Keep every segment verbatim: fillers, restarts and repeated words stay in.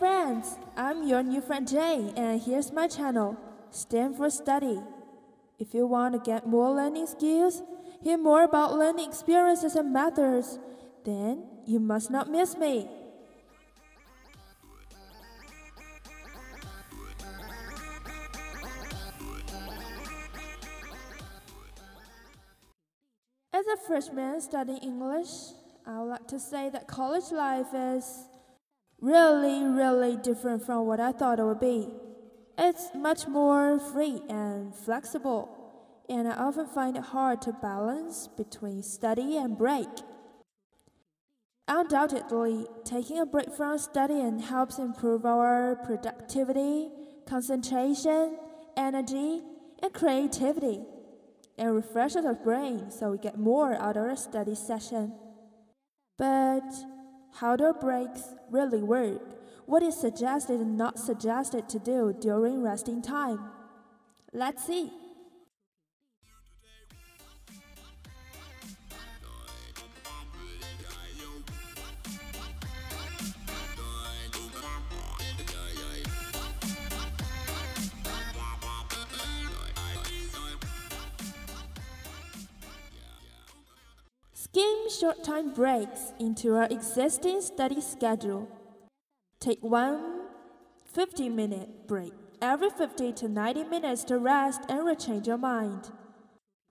friends, I'm your new friend Jane, and here's my channel, Stanford Study. If you want to get more learning skills, hear more about learning experiences and methods, then you must not miss me. As a freshman studying English, I would like to say that college life is really, really different from what I thought it would be. It's much more free and flexible, and I often find it hard to balance between study and break. Undoubtedly, taking a break from studying helps improve our productivity, concentration, energy, and creativity, and refreshes our brain so we get more out of our study session. But how do breaks really work? What is suggested and not suggested to do during resting time? Let's see. Skim short-time breaks into our existing study schedule. Take one fifteen-minute break every fifty to ninety minutes to rest and rechange your mind.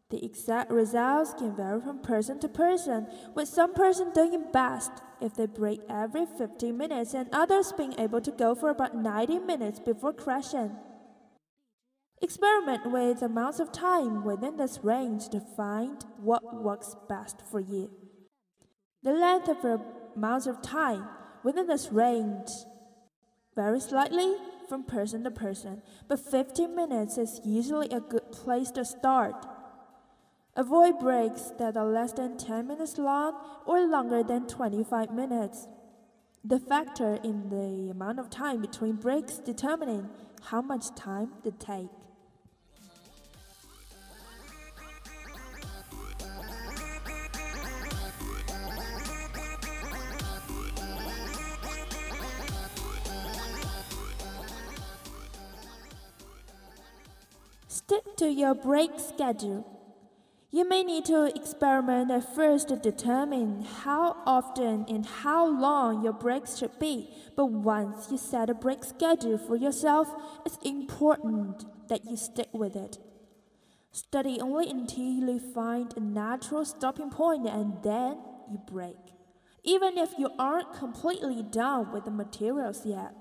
The exact results can vary from person to person, with some person doing it best if they break every fifteen minutes and others being able to go for about ninety minutes before crashing. Experiment with amounts of time within this range to find what works best for you. The length of the amount of time within this range varies slightly from person to person, but fifteen minutes is usually a good place to start. Avoid breaks that are less than ten minutes long or longer than twenty-five minutes. The factor in the amount of time between breaks determining how much time they take. Stick to your break schedule. You may need to experiment at first to determine how often and how long your breaks should be, but once you set a break schedule for yourself, it's important that you stick with it. Study only until you find a natural stopping point and then you break, even if you aren't completely done with the materials yet.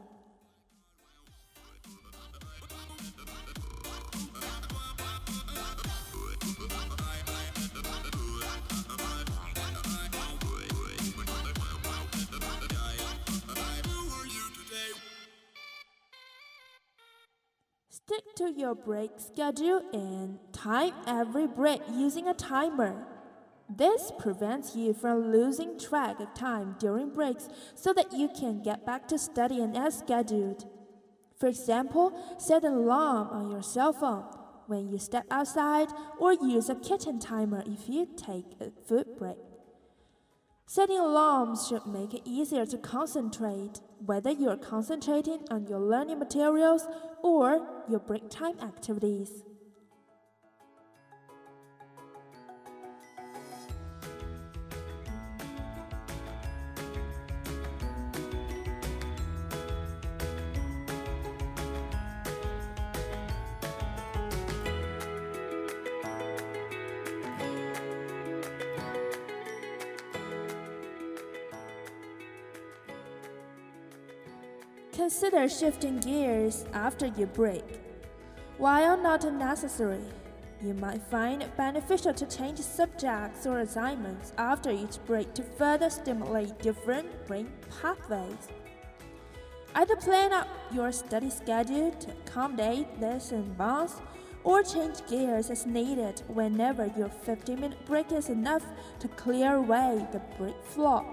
Stick to your break schedule and time every break using a timer. This prevents you from losing track of time during breaks so that you can get back to studying as scheduled. For example, set an alarm on your cell phone when you step outside or use a kitchen timer if you take a food break. Setting alarms should make it easier to concentrate, whether you're concentrating on your learning materials or your break time activities. Consider shifting gears after your break. While not unnecessary, you might find it beneficial to change subjects or assignments after each break to further stimulate different brain pathways. Either plan out your study schedule to accommodate this in advance, or change gears as needed whenever your fifteen-minute break is enough to clear away the break flaw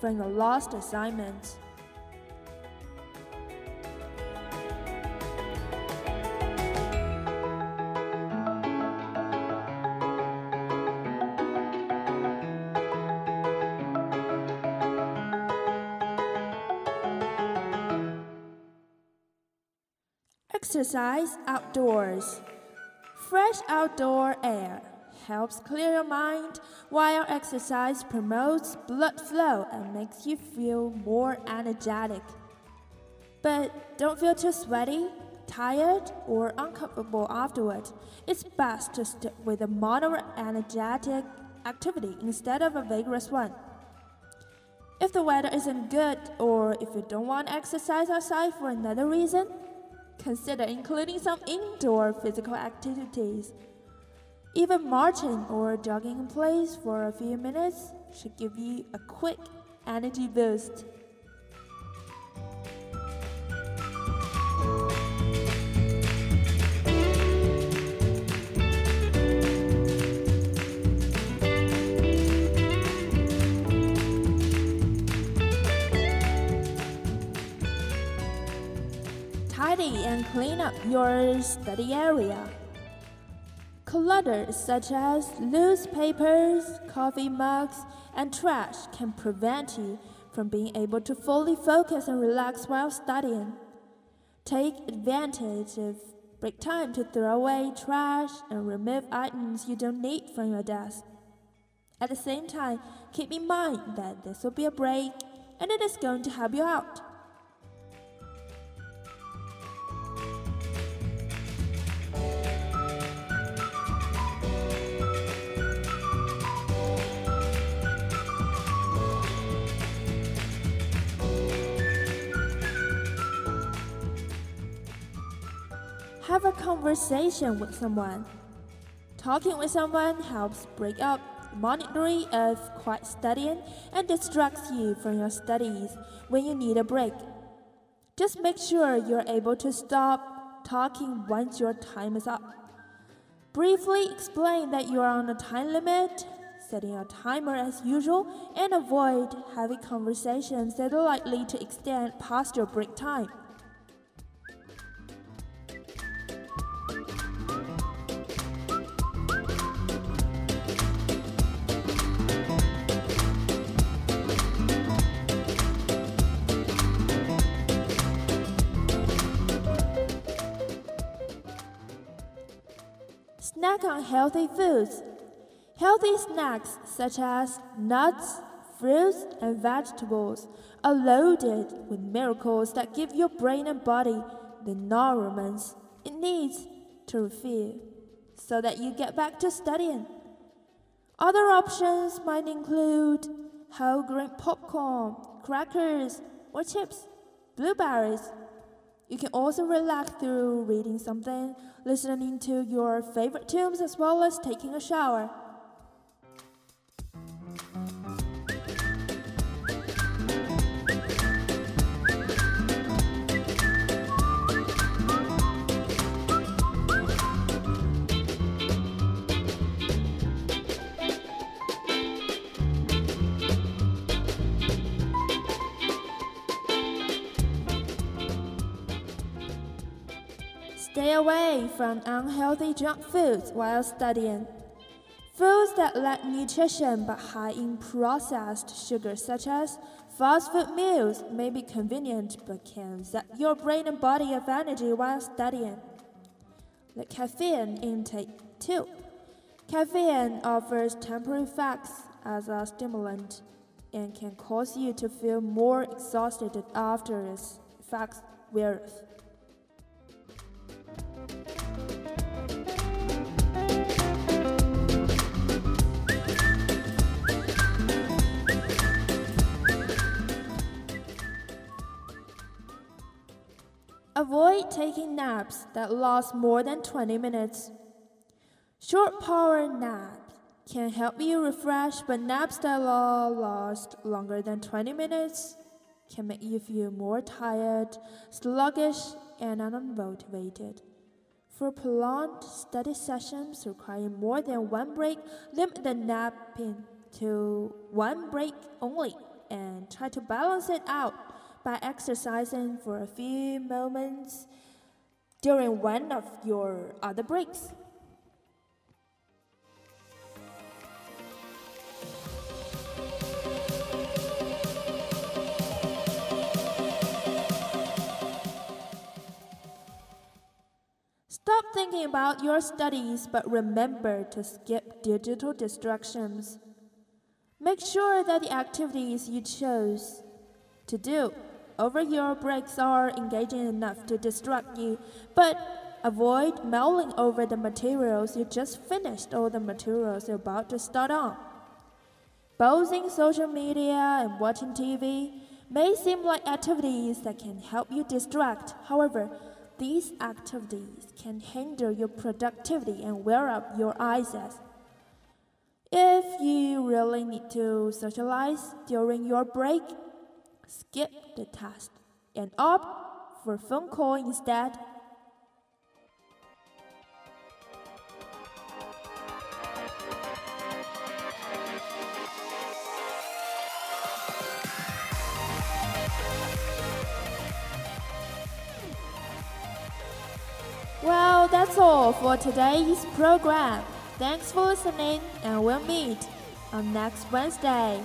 from your lost assignments. Exercise outdoors. Fresh outdoor air helps clear your mind, while exercise promotes blood flow and makes you feel more energetic. But don't feel too sweaty, tired, or uncomfortable afterward. It's best to stick with a moderate energetic activity instead of a vigorous one. If the weather isn't good, or if you don't want to exercise outside for another reason, consider including some indoor physical activities. Even marching or jogging in place for a few minutes should give you a quick energy boost. Tidy and clean up your study area. Clutter such as loose papers, coffee mugs, and trash can prevent you from being able to fully focus and relax while studying. Take advantage of break time to throw away trash and remove items you don't need from your desk. At the same time, keep in mind that this will be a break and it is going to help you out. Have a conversation with someone. Talking with someone helps break up the monotony of quiet studying and distracts you from your studies when you need a break. Just make sure you're able to stop talking once your time is up. Briefly explain that you are on a time limit, setting a timer as usual, and avoid having conversations that are likely to extend past your break time. Snack on healthy foods. Healthy snacks such as nuts, fruits, and vegetables are loaded with minerals that give your brain and body the nourishment it needs to refuel, so that you get back to studying. Other options might include whole grain popcorn, crackers, or chips, blueberries. You can also relax through reading something, listening to your favorite tunes, as well as taking a shower. Stay away from unhealthy junk foods while studying. Foods that lack nutrition but high in processed sugar, such as fast food meals, may be convenient but can zap your brain and body of energy while studying. The caffeine intake too. Caffeine offers temporary effects as a stimulant and can cause you to feel more exhausted after its effects wear off. Avoid taking naps that last more than twenty minutes. Short power naps can help you refresh, but naps that last longer than twenty minutes can make you feel more tired, sluggish, and unmotivated. For prolonged study sessions requiring more than one break, limit the napping to one break only and try to balance it out by exercising for a few moments during one of your other breaks. thinking about your studies, but remember to skip digital distractions. Make sure that the activities you chose to do over your breaks are engaging enough to distract you, but avoid mulling over the materials you just finished or the materials you're about to start on. Browsing social media and watching T V may seem like activities that can help you distract. However, these activities can hinder your productivity and wear up your eyesight. If you really need to socialize during your break, skip the task and opt for phone call instead. Well, that's all for today's program. Thanks for listening, and we'll meet on next Wednesday.